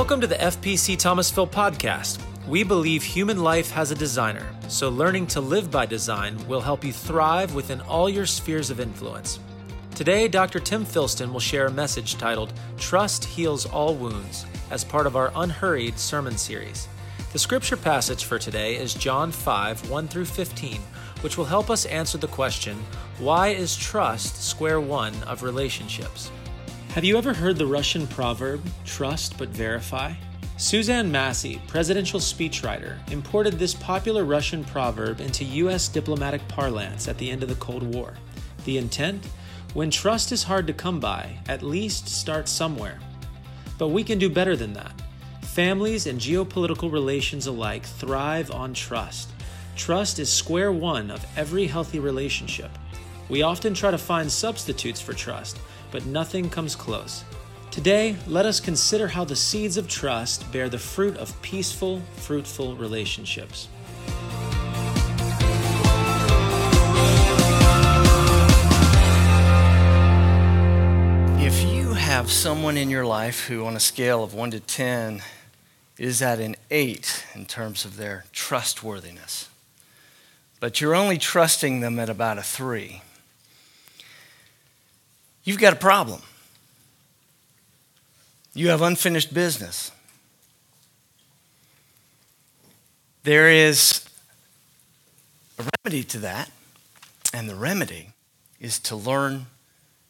Welcome to the FPC Thomasville podcast. We believe human life has a designer, so learning to live by design will help you thrive within all your spheres of influence. Today, Dr. Tim Filston will share a message titled, Trust Heals All Wounds, as part of our Unhurried sermon series. The scripture passage for today is John 5, 1 through 15, which will help us answer the question, why is trust square one of relationships? Have you ever heard the Russian proverb, trust but verify? Suzanne Massie, presidential speechwriter, imported this popular Russian proverb into U.S. diplomatic parlance at the end of the Cold War. The intent? When trust is hard to come by, at least start somewhere. But we can do better than that. Families and geopolitical relations alike thrive on trust. Trust is square one of every healthy relationship. We often try to find substitutes for trust, but nothing comes close. Today, let us consider how the seeds of trust bear the fruit of peaceful, fruitful relationships. If you have someone in your life who, on a scale of 1 to 10, is at an 8 in terms of their trustworthiness, but you're only trusting them at about a 3, you've got a problem. You have unfinished business. There is a remedy to that, and the remedy is to learn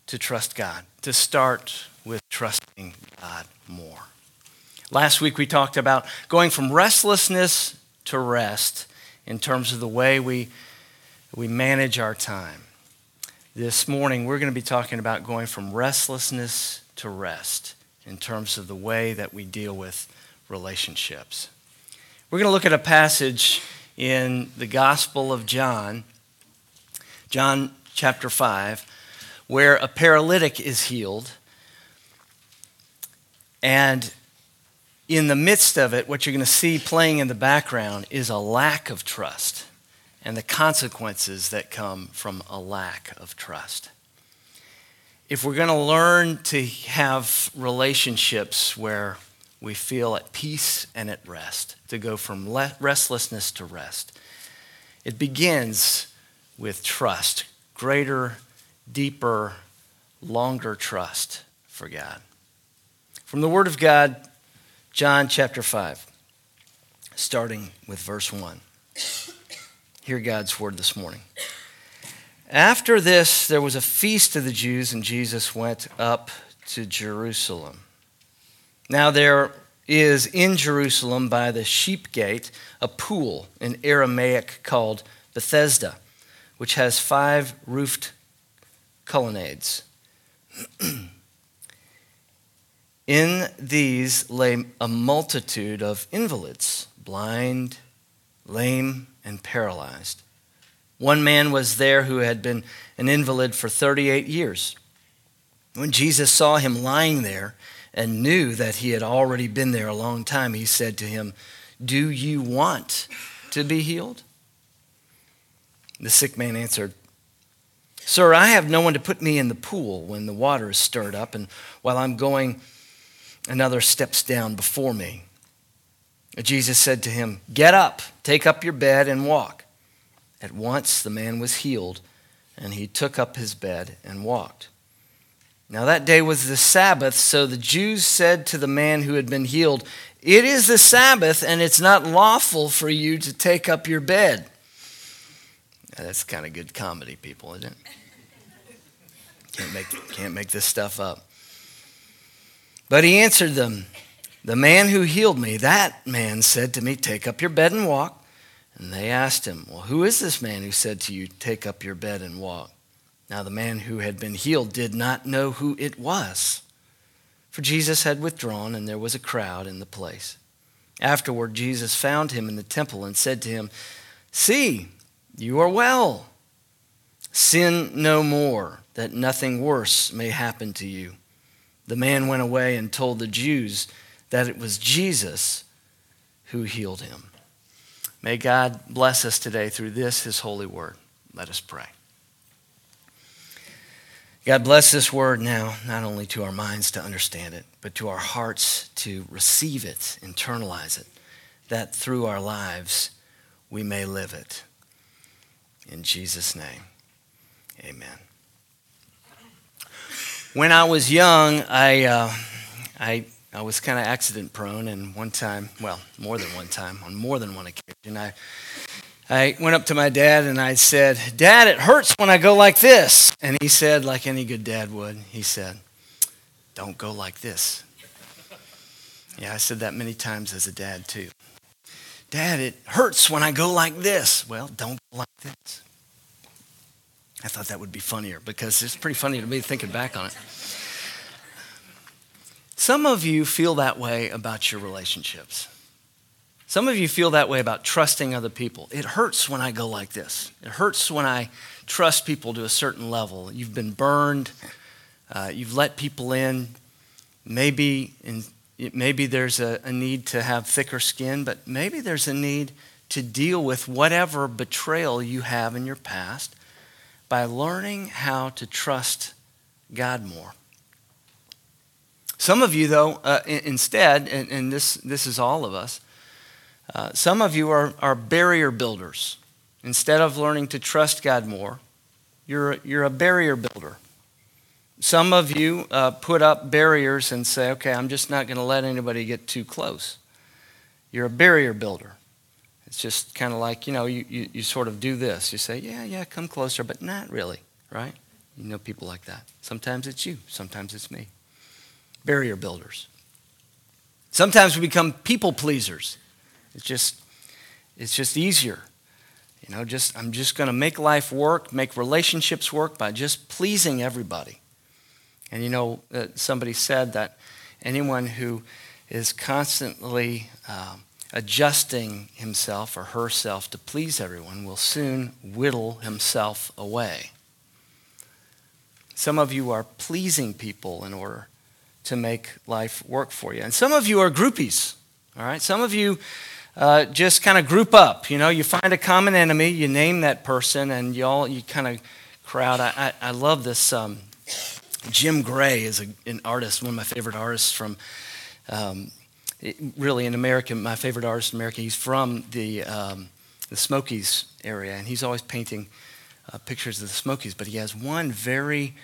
to trust God, to start with trusting God more. Last week we talked about going from restlessness to rest in terms of the way we manage our time. This morning, we're going to be talking about going from restlessness to rest in terms of the way that we deal with relationships. We're going to look at a passage in the Gospel of John, John chapter 5, where a paralytic is healed. And in the midst of it, what you're going to see playing in the background is a lack of trust and the consequences that come from a lack of trust. If we're going to learn to have relationships where we feel at peace and at rest, to go from restlessness to rest, it begins with trust, greater, deeper, longer trust for God. From the Word of God, John chapter 5, starting with verse 1. Hear God's word this morning. After this, there was a feast of the Jews, and Jesus went up to Jerusalem. Now there is in Jerusalem by the sheep gate a pool in Aramaic called Bethesda, which has 5 roofed colonnades. In these lay a multitude of invalids, blind, lame, and paralyzed. One man was there who had been an invalid for 38 years. When Jesus saw him lying there and knew that he had already been there a long time, he said to him, "Do you want to be healed?" The sick man answered, "Sir, I have no one to put me in the pool when the water is stirred up, and while I'm going, another steps down before me." Jesus said to him, "Get up, take up your bed and walk." At once the man was healed, and he took up his bed and walked. Now that day was the Sabbath, so the Jews said to the man who had been healed, "It is the Sabbath, and it's not lawful for you to take up your bed." Now, that's kind of good comedy, people, isn't it? Can't make this stuff up. But he answered them, "The man who healed me, that man said to me, 'Take up your bed and walk.'" And they asked him, "Well, who is this man who said to you, 'Take up your bed and walk'?" Now the man who had been healed did not know who it was, for Jesus had withdrawn, and there was a crowd in the place. Afterward, Jesus found him in the temple and said to him, "See, you are well. Sin no more, that nothing worse may happen to you." The man went away and told the Jews that it was Jesus who healed him. May God bless us today through this, his holy word. Let us pray. God, bless this word now, not only to our minds to understand it, but to our hearts to receive it, internalize it, that through our lives we may live it. In Jesus' name, amen. When I was young, I was kind of accident prone, and one time, well, more than one time, on more than one occasion, I went up to my dad and I said, "Dad, it hurts when I go like this." And he said, like any good dad would, he said, "Don't go like this." Yeah, I said that many times as a dad too. "Dad, it hurts when I go like this." Well, don't go like this. I thought that would be funnier because it's pretty funny to me thinking back on it. Some of you feel that way about your relationships. Some of you feel that way about trusting other people. It hurts when I go like this. It hurts when I trust people to a certain level. You've been burned. You've let people in. Maybe there's a need to have thicker skin, but maybe there's a need to deal with whatever betrayal you have in your past by learning how to trust God more. Some of you, though, instead, and this is all of us, some of you are barrier builders. Instead of learning to trust God more, you're a barrier builder. Some of you put up barriers and say, "Okay, I'm just not going to let anybody get too close." You're a barrier builder. It's just kind of like, you sort of do this. You say, yeah, come closer, but not really, right? You know people like that. Sometimes it's you. Sometimes it's me. Barrier builders. Sometimes we become people pleasers. It's just easier. I'm just going to make life work, make relationships work by just pleasing everybody. And somebody said that anyone who is constantly adjusting himself or herself to please everyone will soon whittle himself away. Some of you are pleasing people in order to make life work for you. And some of you are groupies, all right? Some of you just kind of group up. You find a common enemy, you name that person, and you kind of crowd. I love this. Jim Gray is an artist, one of my favorite artists from, really in America, my favorite artist in America. He's from the Smokies area, and he's always painting pictures of the Smokies, but he has one very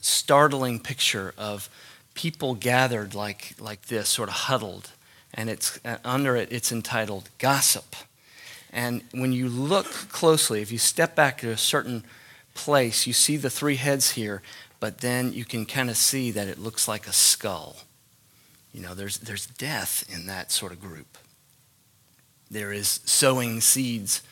startling picture of people gathered like this, sort of huddled, and it's under it, it's entitled "Gossip." And when you look closely, if you step back to a certain place, you see the three heads here, but then you can kind of see that it looks like a skull. There's death in that sort of group. There is sowing seeds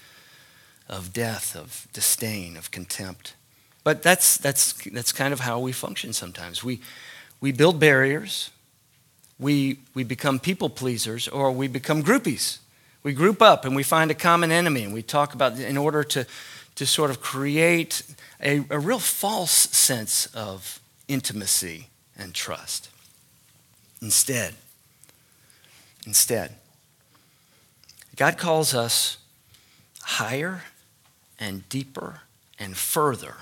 of death, of disdain, of contempt. But that's kind of how we function sometimes. We build barriers, we become people pleasers, or we become groupies. We group up and we find a common enemy and we talk about in order to sort of create a real false sense of intimacy and trust. Instead, God calls us higher and deeper and further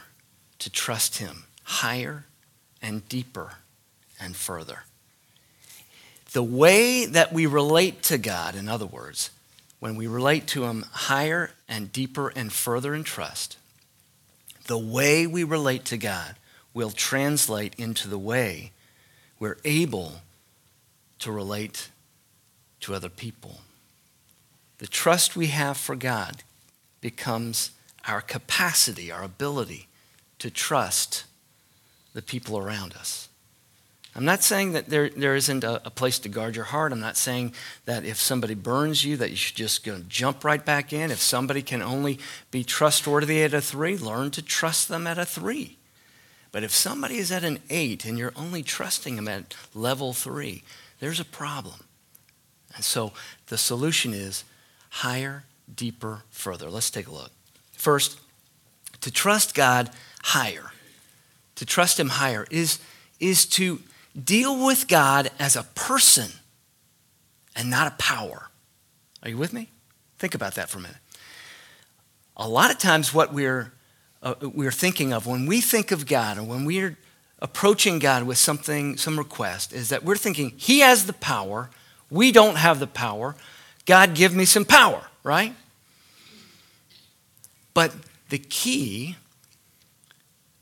to trust him, higher and deeper and further. The way that we relate to God, in other words, when we relate to him higher and deeper and further in trust, the way we relate to God will translate into the way we're able to relate to other people. The trust we have for God becomes our capacity, our ability to trust the people around us. I'm not saying that there isn't a place to guard your heart. I'm not saying that if somebody burns you that you should just go jump right back in. If somebody can only be trustworthy at a 3, learn to trust them at a 3. But if somebody is at an 8 and you're only trusting them at level 3, there's a problem. And so the solution is higher, deeper, further. Let's take a look. First, to trust God higher, to trust him higher is to deal with God as a person and not a power. Are you with me? Think about that for a minute. A lot of times what we're we're thinking of when we think of God, or when we're approaching God with something, some request, is that we're thinking, he has the power, we don't have the power, God give me some power, right? But the key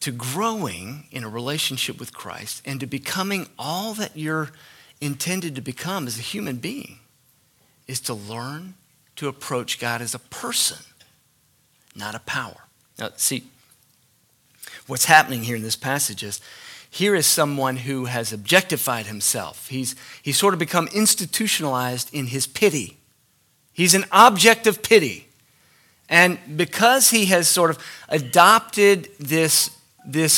to growing in a relationship with Christ and to becoming all that you're intended to become as a human being is to learn to approach God as a person, not a power. Now, see, what's happening here in this passage is, here is someone who has objectified himself. He's sort of become institutionalized in his pity. He's an object of pity. And because he has sort of adopted this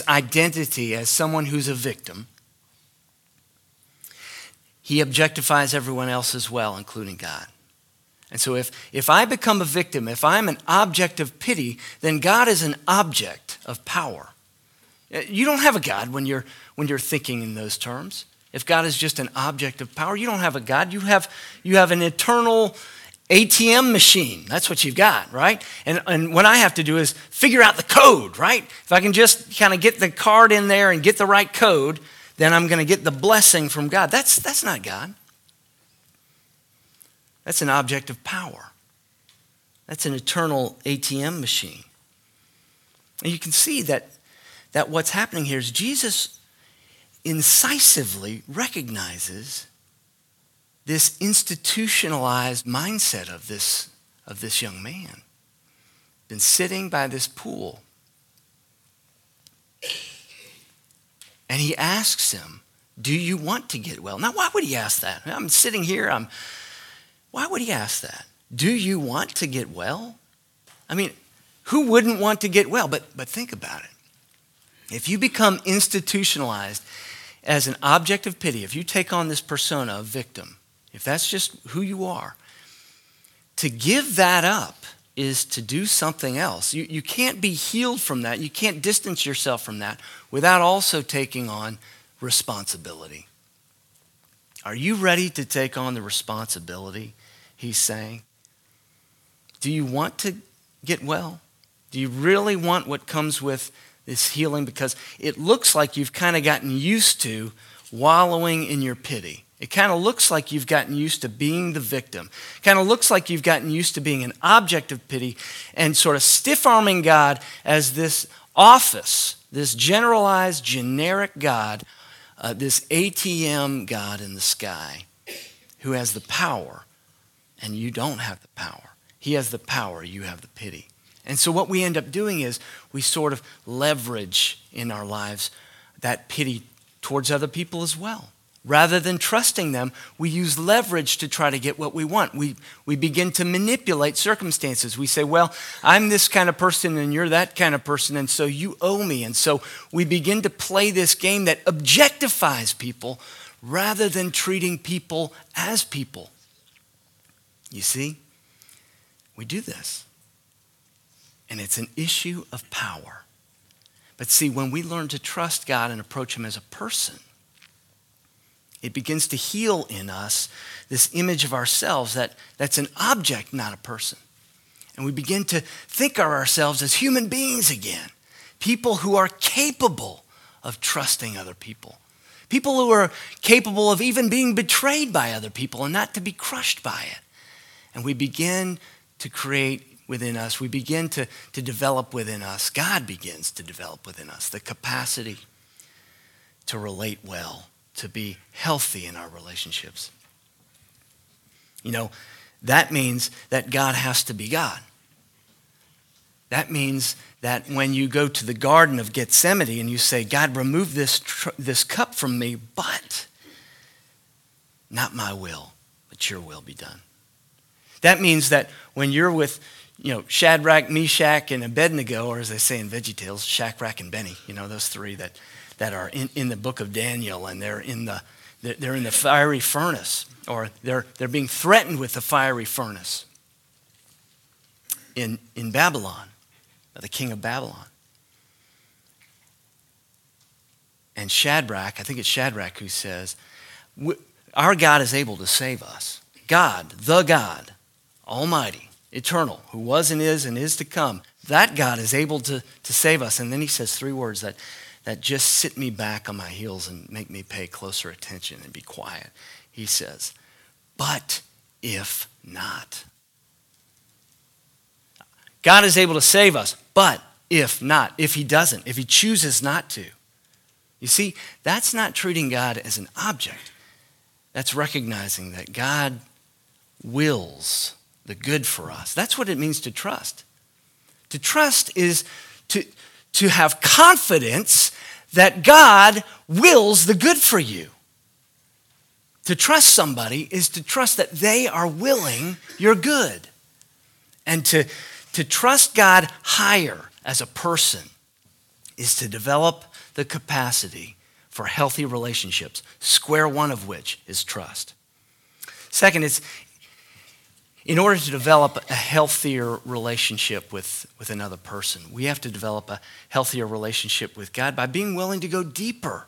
identity as someone who's a victim, he objectifies everyone else as well, including God. And so if I become a victim, if I'm an object of pity, then God is an object of power. You don't have a God when you're thinking in those terms. If God is just an object of power, you don't have a God. You have an eternal ATM machine. That's what you've got, right? And what I have to do is figure out the code, right? If I can just kind of get the card in there and get the right code, then I'm going to get the blessing from God. That's not God. That's an object of power. That's an eternal ATM machine. And you can see that what's happening here is Jesus incisively recognizes this institutionalized mindset of this young man. Been sitting by this pool. And he asks him, do you want to get well? Now, why would he ask that? I'm sitting here. Why would he ask that? Do you want to get well? I mean, who wouldn't want to get well? But think about it. If you become institutionalized as an object of pity, if you take on this persona of victim, if that's just who you are, to give that up is to do something else. You can't be healed from that. You can't distance yourself from that without also taking on responsibility. Are you ready to take on the responsibility, he's saying? Do you want to get well? Do you really want what comes with this healing? Because it looks like you've kind of gotten used to wallowing in your pity. It kind of looks like you've gotten used to being the victim. It kind of looks like you've gotten used to being an object of pity and sort of stiff-arming God as this office, this generalized, generic God, this ATM God in the sky who has the power, and you don't have the power. He has the power, you have the pity. And so what we end up doing is we sort of leverage in our lives that pity towards other people as well. Rather than trusting them, we use leverage to try to get what we want. We begin to manipulate circumstances. We say, well, I'm this kind of person and you're that kind of person, and so you owe me. And so we begin to play this game that objectifies people rather than treating people as people. You see? We do this. And it's an issue of power. But see, when we learn to trust God and approach him as a person, it begins to heal in us this image of ourselves that's an object, not a person. And we begin to think of ourselves as human beings again, people who are capable of trusting other people, people who are capable of even being betrayed by other people and not to be crushed by it. And we begin to create within us, we begin to develop within us, God begins to develop within us the capacity to relate well, to be healthy in our relationships. You know, that means that God has to be God. That means that when you go to the Garden of Gethsemane and you say, God, remove this cup from me, but not my will, but your will be done. That means that when you're with, you know, Shadrach, Meshach, and Abednego, or as they say in Veggie Tales, Shadrach and Benny, you know, those three that are in the book of Daniel, and they're in the fiery furnace, or they're being threatened with the fiery furnace in Babylon, by the king of Babylon. And Shadrach, I think it's Shadrach who says, our God is able to save us. God, the God, Almighty, eternal, who was and is to come, That God is able to save us. And then he says three words that just sit me back on my heels and make me pay closer attention and be quiet. He says, but if not. God is able to save us, but if not, if he doesn't, if he chooses not to. You see, that's not treating God as an object. That's recognizing that God wills the good for us. That's what it means to trust. To trust is to have confidence that God wills the good for you. To trust somebody is to trust that they are willing your good. And to trust God higher as a person is to develop the capacity for healthy relationships, square one of which is trust. Second, it's in order to develop a healthier relationship with another person, we have to develop a healthier relationship with God by being willing to go deeper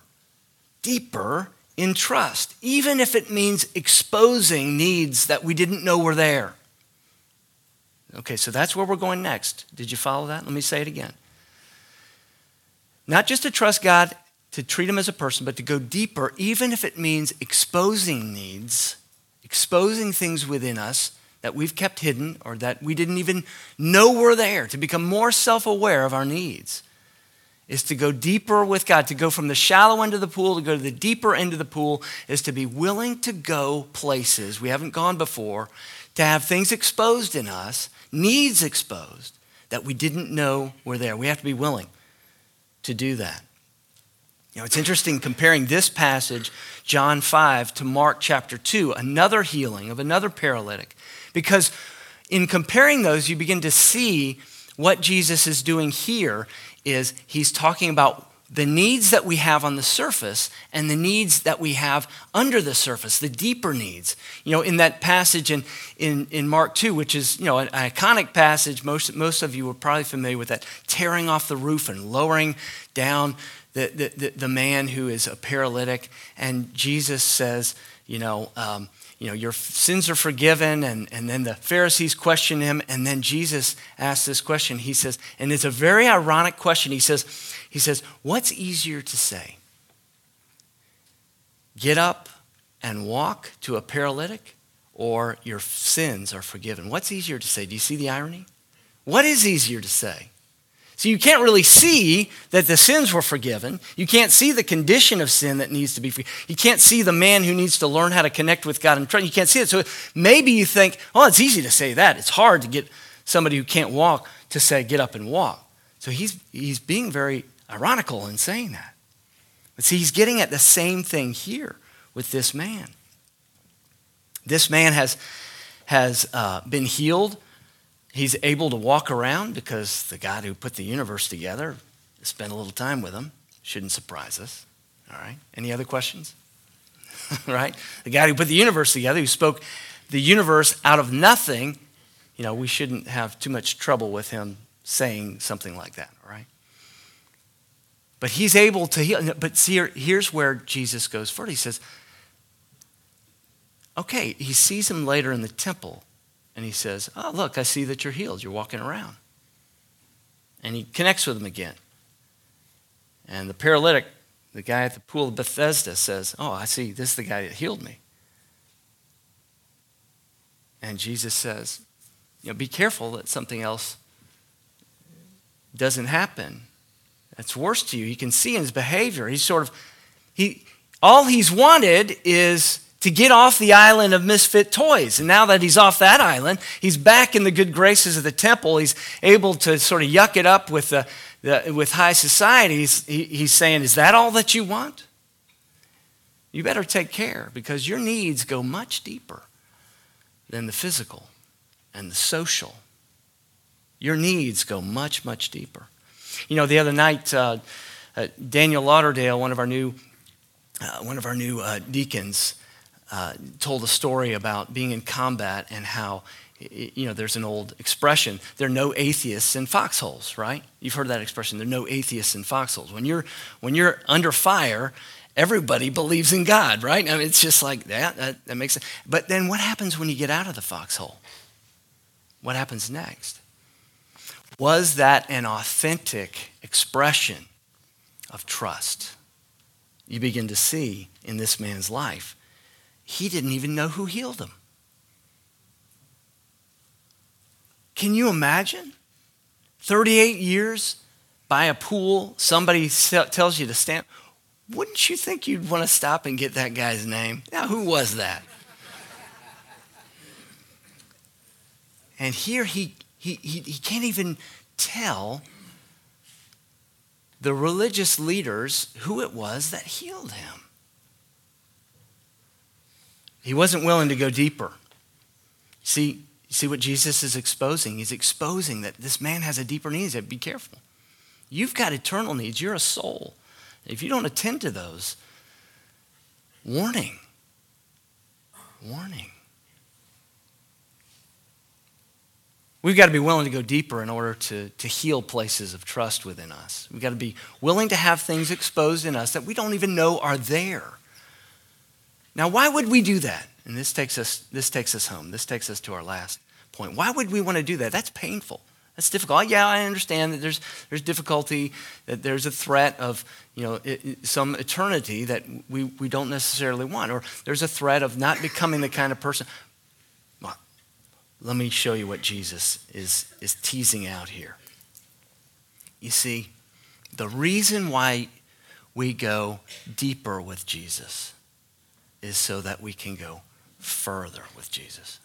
in trust, even if it means exposing needs that we didn't know were there. Okay, so that's where we're going next. Did you follow that? Let me say it again. Not just to trust God, to treat him as a person, but to go deeper, even if it means exposing needs, exposing things within us that we've kept hidden or that we didn't even know were there, to become more self-aware of our needs, is to go deeper with God, to go from the shallow end of the pool, to go to the deeper end of the pool, is to be willing to go places we haven't gone before, to have things exposed in us, needs exposed, that we didn't know were there. We have to be willing to do that. You know, it's interesting comparing this passage, John 5, to Mark chapter 2, another healing of another paralytic, because in comparing those, you begin to see what Jesus is doing here is he's talking about the needs that we have on the surface and the needs that we have under the surface, the deeper needs. You know, in that passage in Mark 2, which is, you know, an iconic passage, most of you are probably familiar with that, tearing off the roof and lowering down the man who is a paralytic. And Jesus says, you know, your sins are forgiven. And then the Pharisees question him. And then Jesus asks this question. He says, and it's a very ironic question. He says, what's easier to say? Get up and walk to a paralytic, or your sins are forgiven? What's easier to say? Do you see the irony? What is easier to say? So you can't really see that the sins were forgiven. You can't see the condition of sin that needs to be forgiven. You can't see the man who needs to learn how to connect with God and trust. You can't see it. So maybe you think, oh, it's easy to say that. It's hard to get somebody who can't walk to say, get up and walk. So he's being very ironical in saying that. But see, he's getting at the same thing here with this man. This man has been healed. He's able to walk around because the God who put the universe together spent a little time with him. Shouldn't surprise us, all right? Any other questions? Right? The God who put the universe together, who spoke the universe out of nothing, you know, we shouldn't have too much trouble with him saying something like that, all right? But he's able to heal. But see, here's where Jesus goes further. He says, okay, he sees him later in the temple. And he says, oh, look, I see that you're healed. You're walking around. And he connects with him again. And the paralytic, the guy at the pool of Bethesda, says, oh, I see, this is the guy that healed me. And Jesus says, you know, be careful that something else doesn't happen that's worse to you. You can see in his behavior, all he's wanted is to get off the island of misfit toys. And now that he's off that island, he's back in the good graces of the temple. He's able to sort of yuck it up with high society. He's saying, is that all that you want? You better take care, because your needs go much deeper than the physical and the social. Your needs go much, much deeper. You know, the other night, Daniel Lauderdale, one of our new deacons, told a story about being in combat and how, you know, there's an old expression, there are no atheists in foxholes, right? You've heard that expression, there are no atheists in foxholes. When you're under fire, everybody believes in God, right? I mean, it's just like that makes sense. But then what happens when you get out of the foxhole? What happens next? Was that an authentic expression of trust? You begin to see in this man's life, he didn't even know who healed him. Can you imagine? 38 years by a pool, somebody tells you to stand. Wouldn't you think you'd want to stop and get that guy's name? Now, who was that? And here he can't even tell the religious leaders who it was that healed him. He wasn't willing to go deeper. See what Jesus is exposing? He's exposing that this man has a deeper need. He said, be careful. You've got eternal needs. You're a soul. If you don't attend to those, warning. Warning. We've got to be willing to go deeper in order to heal places of trust within us. We've got to be willing to have things exposed in us that we don't even know are there. Now, why would we do that? And this takes us home. This takes us to our last point. Why would we want to do that? That's painful. That's difficult. Yeah, I understand that there's difficulty, that there's a threat of, some eternity that we don't necessarily want, or there's a threat of not becoming the kind of person. Let me show you what Jesus is teasing out here. You see, the reason why we go deeper with Jesus is so that we can go further with Jesus.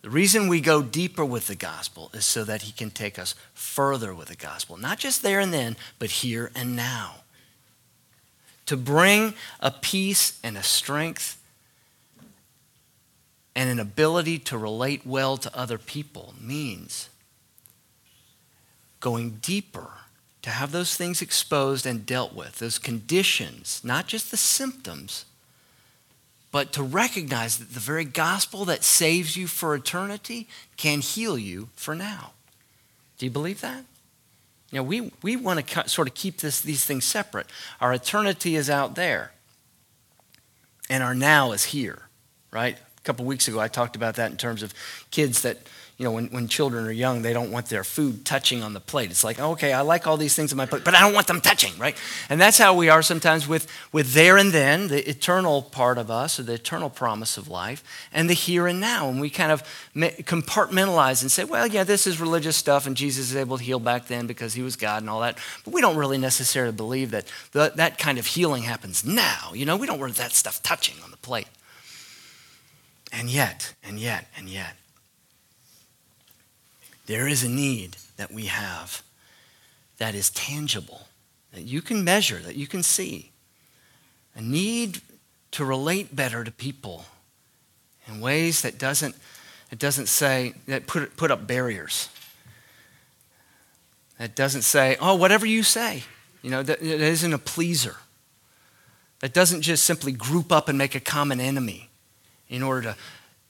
The reason we go deeper with the gospel is so that he can take us further with the gospel. Not just there and then, but here and now. To bring a peace and a strength and an ability to relate well to other people means going deeper, to have those things exposed and dealt with, those conditions, not just the symptoms, but to recognize that the very gospel that saves you for eternity can heal you for now. Do you believe that? We want to sort of keep these things separate. Our eternity is out there, and our now is here, right? A couple weeks ago, I talked about that in terms of kids that, when children are young, they don't want their food touching on the plate. It's like, okay, I like all these things on my plate, but I don't want them touching, right? And that's how we are sometimes with there and then, the eternal part of us, or the eternal promise of life, and the here and now. And we kind of compartmentalize and say, well, yeah, this is religious stuff, and Jesus is able to heal back then because he was God and all that. But we don't really necessarily believe that that kind of healing happens now. We don't want that stuff touching on the plate. And yet, there is a need that we have that is tangible, that you can measure, that you can see. A need to relate better to people in ways that doesn't put up barriers. That doesn't say, oh, whatever you say, that isn't a pleaser. That doesn't just simply group up and make a common enemy in order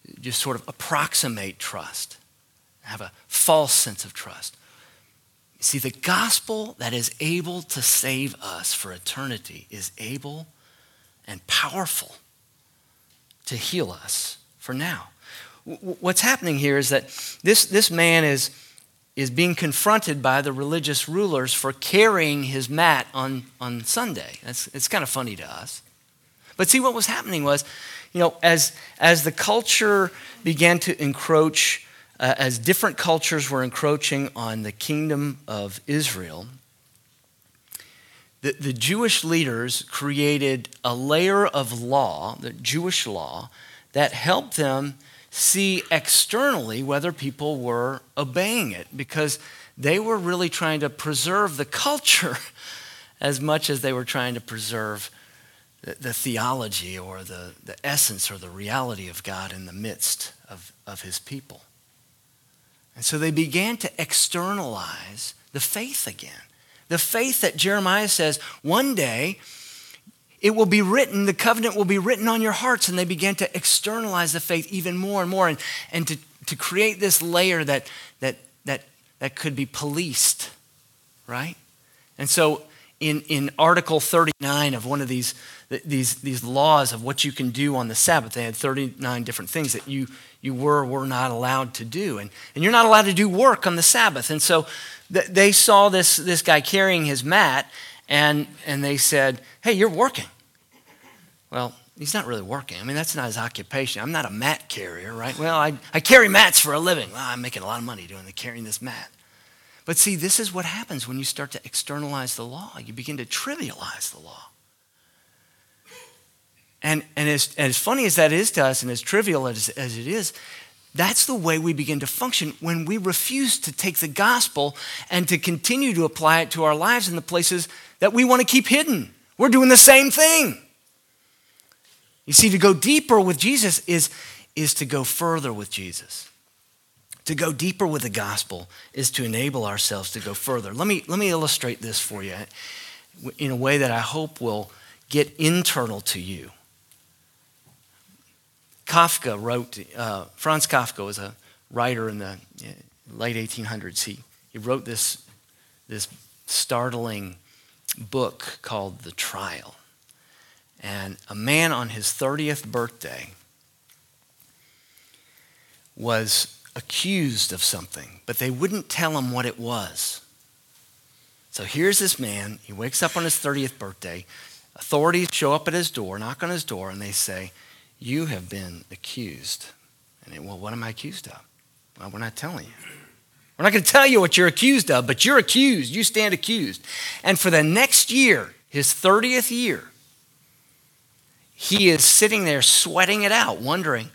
to just sort of approximate trust, have a false sense of trust. You see, the gospel that is able to save us for eternity is able and powerful to heal us for now. What's happening here is that this man is being confronted by the religious rulers for carrying his mat on Sunday. It's kind of funny to us. But see, what was happening was, as the culture began to encroach, as different cultures were encroaching on the kingdom of Israel, the Jewish leaders created a layer of law, the Jewish law, that helped them see externally whether people were obeying it, because they were really trying to preserve the culture as much as they were trying to preserve the theology, or the essence, or the reality of God in the midst of his people. And so they began to externalize the faith again. The faith that Jeremiah says, one day it will be written, the covenant will be written on your hearts. And they began to externalize the faith even more and more, and to create this layer that could be policed, right? And so in Article 39 of one of these laws of what you can do on the Sabbath. They had 39 different things that you were not allowed to do. And you're not allowed to do work on the Sabbath. And so they saw this guy carrying his mat, and they said, hey, you're working. Well, he's not really working. I mean, that's not his occupation. I'm not a mat carrier, right? Well, I carry mats for a living. Well, I'm making a lot of money carrying this mat. But see, this is what happens when you start to externalize the law. You begin to trivialize the law. And as funny as that is to us and as trivial as it is, that's the way we begin to function when we refuse to take the gospel and to continue to apply it to our lives in the places that we want to keep hidden. We're doing the same thing. You see, to go deeper with Jesus is to go further with Jesus. To go deeper with the gospel is to enable ourselves to go further. Let me illustrate this for you in a way that I hope will get internal to you. Kafka wrote, Franz Kafka was a writer in the late 1800s. He wrote this startling book called The Trial. And a man on his 30th birthday was accused of something, but they wouldn't tell him what it was. So here's this man, he wakes up on his 30th birthday, authorities show up at his door, knock on his door, and they say, you have been accused. And well, what am I accused of? Well, we're not telling you. We're not going to tell you what you're accused of, but you're accused, you stand accused. And for the next year, his 30th year, he is sitting there sweating it out, wondering,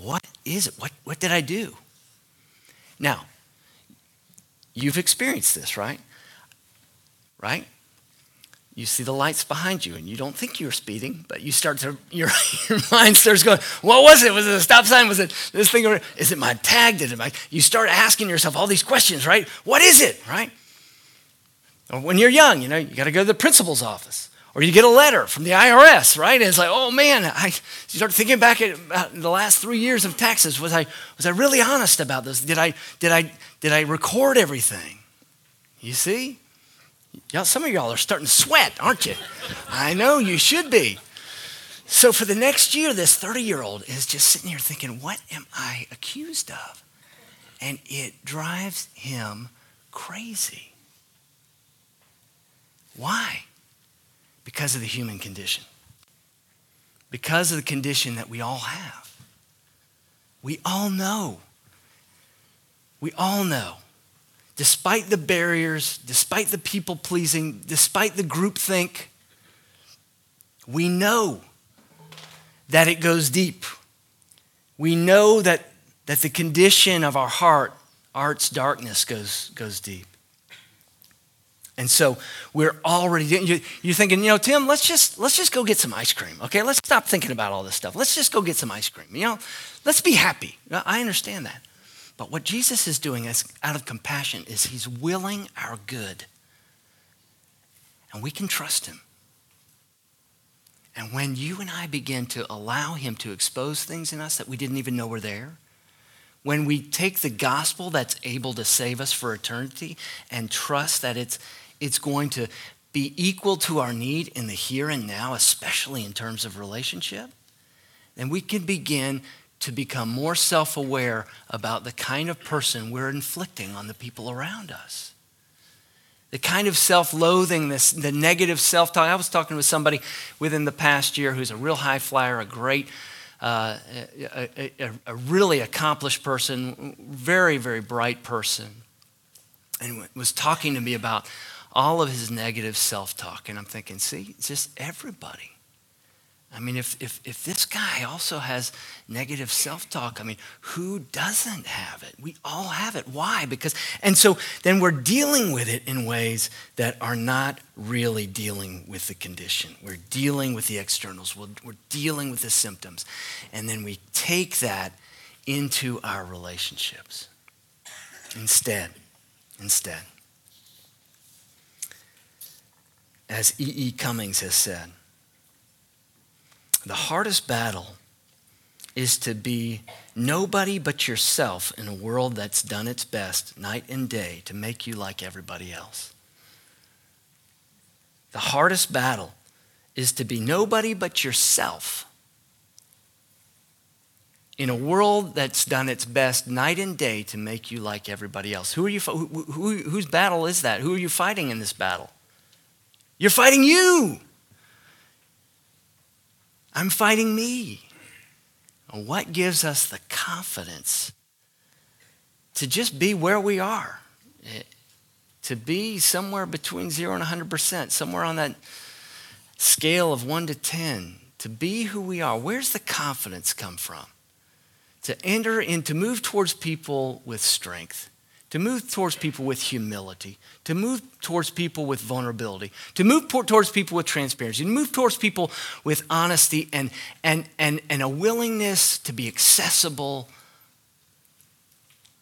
what is it? What did I do? Now, you've experienced this, right? Right? You see the lights behind you, and you don't think you're speeding, but you start to, your mind starts going, what was it? Was it a stop sign? Was it this thing? Over, is it my tag? Did it my? You start asking yourself all these questions, right? What is it, right? Or when you're young, you got to go to the principal's office. Or you get a letter from the IRS, right? And it's like, oh man, I start thinking back about the last 3 years of taxes. Was I really honest about this? Did I record everything? You see? Y'all, some of y'all are starting to sweat, aren't you? I know you should be. So for the next year, this 30-year-old is just sitting here thinking, what am I accused of? And it drives him crazy. Why? Because of the human condition. Because of the condition that we all have. We all know. We all know. Despite the barriers, despite the people pleasing, despite the groupthink, we know that it goes deep. We know that the condition of our heart, art's darkness goes deep. And so we're already, you're thinking, Tim, let's just go get some ice cream, okay? Let's stop thinking about all this stuff. Let's just go get some ice cream, Let's be happy. I understand that. But what Jesus is doing is, out of compassion, is he's willing our good. And we can trust him. And when you and I begin to allow him to expose things in us that we didn't even know were there, when we take the gospel that's able to save us for eternity and trust that it's going to be equal to our need in the here and now, especially in terms of relationship, then we can begin to become more self-aware about the kind of person we're inflicting on the people around us. The kind of self-loathing, the negative self-talk. I was talking with somebody within the past year who's a real high flyer, a really accomplished person, very, very bright person, and was talking to me about all of his negative self-talk. And I'm thinking, see, it's just everybody. I mean, if this guy also has negative self-talk, I mean, who doesn't have it? We all have it. Why? And so then we're dealing with it in ways that are not really dealing with the condition. We're dealing with the externals. We're dealing with the symptoms. And then we take that into our relationships. Instead, as E.E. Cummings has said, the hardest battle is to be nobody but yourself in a world that's done its best night and day to make you like everybody else. The hardest battle is to be nobody but yourself in a world that's done its best night and day to make you like everybody else. Who are you? Whose battle is that? Who are you fighting in this battle? You're fighting you. I'm fighting me. And what gives us the confidence to just be where we are? To be somewhere between 0 and 100%, somewhere on that scale of 1 to 10, to be who we are. Where's the confidence come from? To enter in, to move towards people with strength, to move towards people with humility, to move towards people with vulnerability, to move towards people with transparency, to move towards people with honesty and a willingness to be accessible.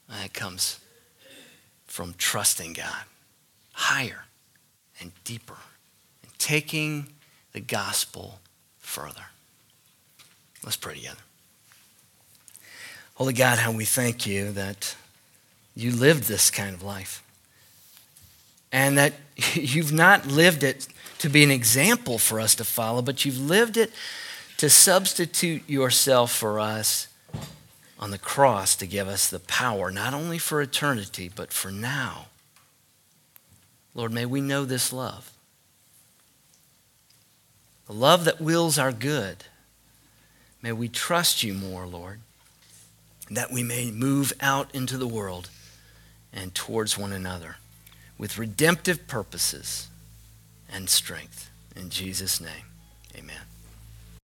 And it comes from trusting God higher and deeper and taking the gospel further. Let's pray together. Holy God, how we thank you that you lived this kind of life and that you've not lived it to be an example for us to follow, but you've lived it to substitute yourself for us on the cross to give us the power, not only for eternity, but for now. Lord, may we know this love. The love that wills our good. May we trust you more, Lord, that we may move out into the world and towards one another with redemptive purposes and strength. In Jesus' name, amen.